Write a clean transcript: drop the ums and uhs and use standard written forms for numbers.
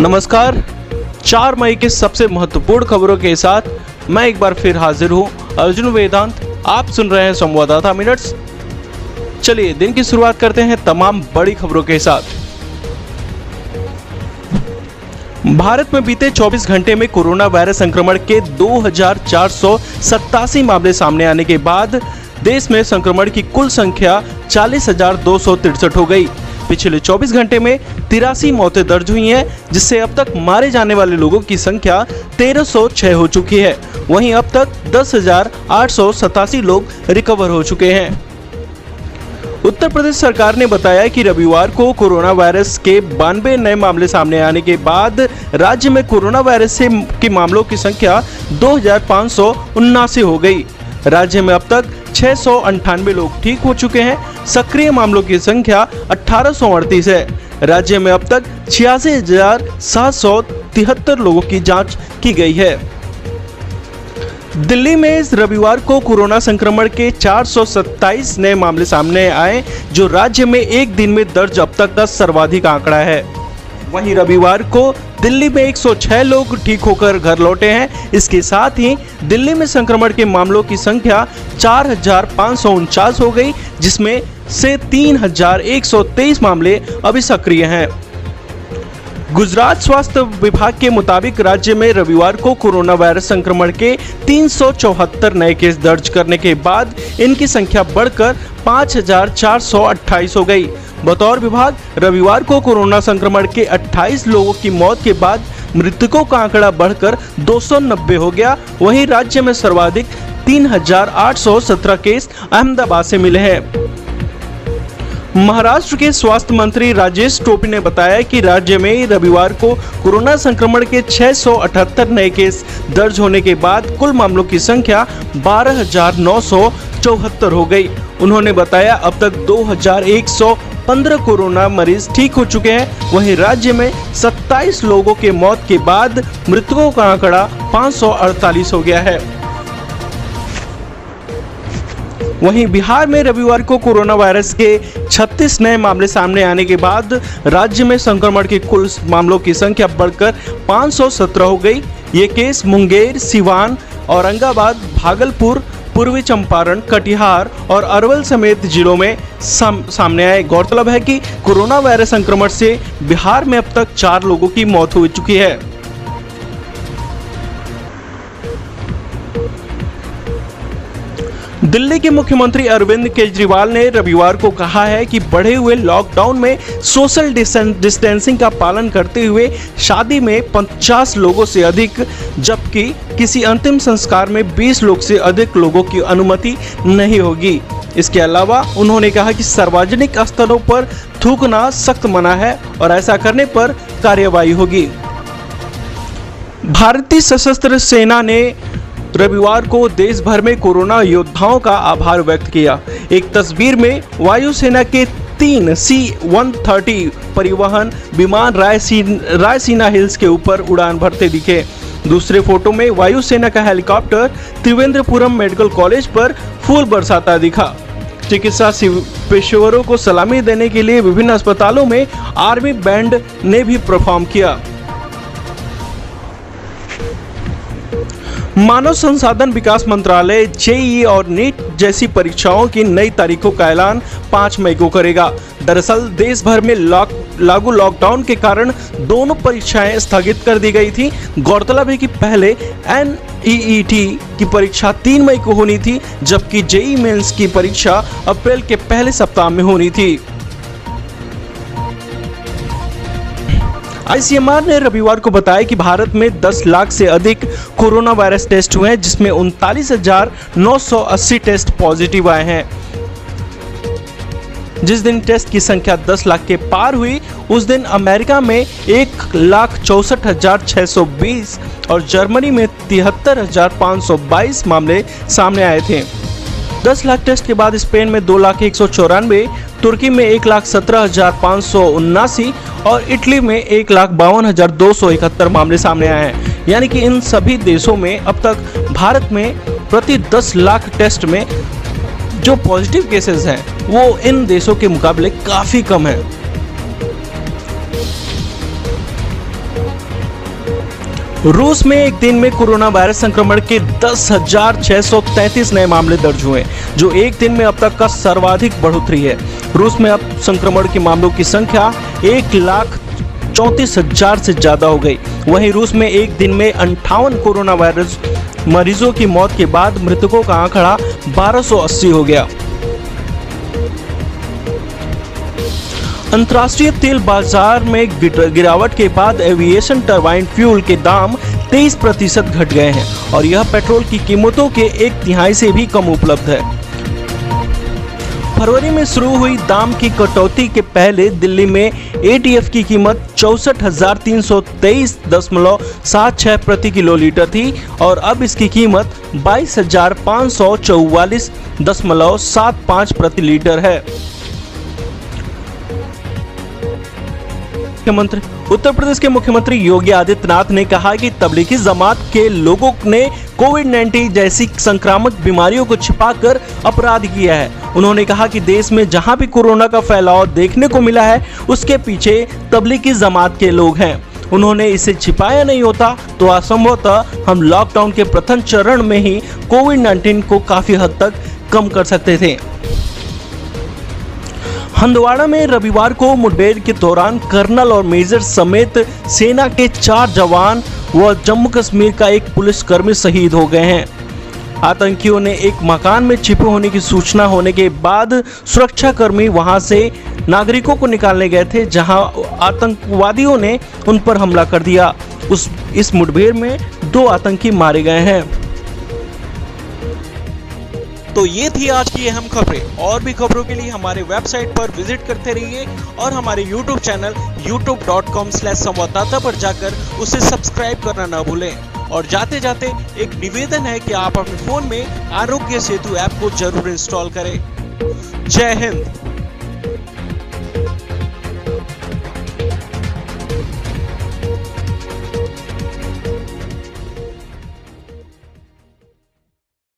नमस्कार, 4 मई के सबसे महत्वपूर्ण खबरों के साथ मैं एक बार फिर हाजिर हूं अर्जुन वेदांत। आप सुन रहे हैं संवाददाता मिनट्स। चलिए दिन की शुरुआत करते हैं तमाम बड़ी खबरों के साथ। भारत में बीते 24 घंटे में कोरोना वायरस संक्रमण के 2487 मामले सामने आने के बाद देश में संक्रमण की कुल संख्या 40,263 हो गई। पिछले 24 घंटे में 83 मौतें दर्ज हुई हैं, जिससे अब तक मारे जाने वाले लोगों की संख्या 1306 हो चुकी है। वहीं अब तक 10,887 लोग रिकवर हो चुके हैं। उत्तर प्रदेश सरकार ने बताया कि रविवार को कोरोना वायरस के 92 नए मामले सामने आने के बाद राज्य में कोरोना वायरस के मामलों की संख्या 2,579 हो गई। राज्य में अब तक 698 लोग ठीक हो चुके हैं। सक्रिय मामलों की संख्या 1838 है। राज्य में अब तक 86,773 लोगों की जांच की गई है। दिल्ली में इस रविवार को कोरोना संक्रमण के 427 नए मामले सामने आए, जो राज्य में एक दिन में दर्ज अब तक का सर्वाधिक आंकड़ा है। वहीं रविवार को दिल्ली में 106 लोग ठीक होकर घर लौटे हैं। इसके साथ ही दिल्ली में संक्रमण के मामलों की संख्या 4,549 हो गई, जिसमें से 3,123 मामले अभी सक्रिय हैं। गुजरात स्वास्थ्य विभाग के मुताबिक राज्य में रविवार को कोरोना वायरस संक्रमण के 374 नए केस दर्ज करने के बाद इनकी संख्या बढ़कर 5,428 हो गई। बतौर विभाग रविवार को कोरोना संक्रमण के 28 लोगों की मौत के बाद मृतकों का आंकड़ा बढ़कर 290 हो गया। वहीं राज्य में सर्वाधिक 3,817 केस अहमदाबाद से मिले हैं। महाराष्ट्र के स्वास्थ्य मंत्री राजेश टोपी ने बताया कि राज्य में रविवार को कोरोना संक्रमण के 678 नए केस दर्ज होने के बाद कुल मामलों की संख्या 12,974 हो गई। उन्होंने बताया अब तक 2,115 कोरोना मरीज ठीक हो चुके हैं। वहीं राज्य में 27 लोगों के मौत के बाद मृतकों का आंकड़ा 548 हो गया है। वहीं बिहार में रविवार को कोरोना वायरस के 36 नए मामले सामने आने के बाद राज्य में संक्रमण के कुल मामलों की संख्या बढ़कर 517 हो गई। ये केस मुंगेर, सिवान, औरंगाबाद, भागलपुर, पूर्वी चंपारण, कटिहार और अरवल समेत जिलों में सामने आए। गौरतलब है कि कोरोना वायरस संक्रमण से बिहार में अब तक 4 लोगों की मौत हो चुकी है। दिल्ली के मुख्यमंत्री अरविंद केजरीवाल ने रविवार को कहा है कि बढ़े हुए लॉकडाउन में सोशल डिस्टेंसिंग का पालन करते हुए शादी में 50 लोगों से अधिक, जबकि किसी अंतिम संस्कार में 20 लोग से अधिक लोगों की अनुमति नहीं होगी। इसके अलावा उन्होंने कहा कि सार्वजनिक स्थलों पर थूकना सख्त मना है और ऐसा करने पर कार्रवाई होगी। भारतीय सशस्त्र सेना ने रविवार को देश भर में कोरोना योद्धाओं का आभार व्यक्त किया। एक तस्वीर में वायुसेना के 3 C-130 परिवहन विमान रायसीना हिल्स के ऊपर उड़ान भरते दिखे। दूसरे फोटो में वायुसेना का हेलीकॉप्टर त्रिवेंद्रपुरम मेडिकल कॉलेज पर फूल बरसाता दिखा। चिकित्सा पेशेवरों को सलामी देने के लिए विभिन्न अस्पतालों में आर्मी बैंड ने भी परफॉर्म किया। मानव संसाधन विकास मंत्रालय जेईई और नीट जैसी परीक्षाओं की नई तारीखों का ऐलान 5 मई को करेगा। दरअसल देश भर में लागू लॉकडाउन के कारण दोनों परीक्षाएं स्थगित कर दी गई थी। गौरतलब है कि पहले NEET की परीक्षा 3 मई को होनी थी, जबकि जेईई मेंस की परीक्षा अप्रैल के पहले सप्ताह में होनी थी। आईसीएमआर ने रविवार को बताया कि भारत में 10 लाख से अधिक कोरोना वायरस टेस्ट हुए हैं, जिसमें 39,980 टेस्ट पॉजिटिव आए हैं। जिस दिन टेस्ट की संख्या 10 लाख के पार हुई, उस दिन अमेरिका में 1,64,620 और जर्मनी में 73,522 मामले सामने आए थे। 10 लाख टेस्ट के बाद स्पेन में 2,194, तुर्की में 1,17,579 और इटली में 1,52,271 मामले सामने आए हैं। यानी कि इन सभी देशों में अब तक भारत में प्रति 10 लाख टेस्ट में जो पॉजिटिव केसेस हैं वो इन देशों के मुकाबले काफ़ी कम है। रूस में एक दिन में कोरोना वायरस संक्रमण के 10,633 नए मामले दर्ज हुए, जो एक दिन में अब तक का सर्वाधिक बढ़ोतरी है। रूस में अब संक्रमण के मामलों की संख्या 1,34,000 से ज्यादा हो गई। वहीं रूस में एक दिन में 58 कोरोना वायरस मरीजों की मौत के बाद मृतकों का आंकड़ा 1280 हो गया। अंतर्राष्ट्रीय तेल बाजार में गिरावट के बाद एविएशन टरबाइन फ्यूल के दाम 23% घट गए हैं और यह पेट्रोल की कीमतों के 1/3 से भी कम उपलब्ध है। फरवरी में शुरू हुई दाम की कटौती के पहले दिल्ली में एटीएफ की कीमत 64,323.76 प्रति किलो लीटर थी और अब इसकी कीमत 22,544.75 प्रति लीटर है। उत्तर प्रदेश के मुख्यमंत्री योगी आदित्यनाथ ने कहा कि तबलीगी जमात के लोगों ने कोविड-19 जैसी संक्रामक बीमारियों को छिपाकर अपराध किया है। उन्होंने कहा कि देश में जहां भी कोरोना का फैलाव देखने को मिला है, उसके पीछे तबलीगी जमात के लोग हैं। उन्होंने इसे छिपाया नहीं होता तो असंभवतः हम लॉकडाउन के प्रथम चरण में ही कोविड-19 को काफी हद तक कम कर सकते थे। हंदवाड़ा में रविवार को मुठभेड़ के दौरान कर्नल और मेजर समेत सेना के 4 जवान व जम्मू कश्मीर का एक पुलिसकर्मी शहीद हो गए हैं। आतंकियों ने एक मकान में छिपे होने की सूचना होने के बाद सुरक्षाकर्मी वहां से नागरिकों को निकालने गए थे, जहां आतंकवादियों ने उन पर हमला कर दिया। इस मुठभेड़ में 2 आतंकी मारे गए हैं। तो ये थी आज की अहम खबरें। और भी खबरों के लिए हमारे वेबसाइट पर विजिट करते रहिए और हमारे YouTube चैनल youtube.com/संवाददाता पर जाकर उसे सब्सक्राइब करना ना भूलें। और जाते जाते एक निवेदन है कि आप अपने फोन में आरोग्य सेतु ऐप को जरूर इंस्टॉल करें। जय हिंद।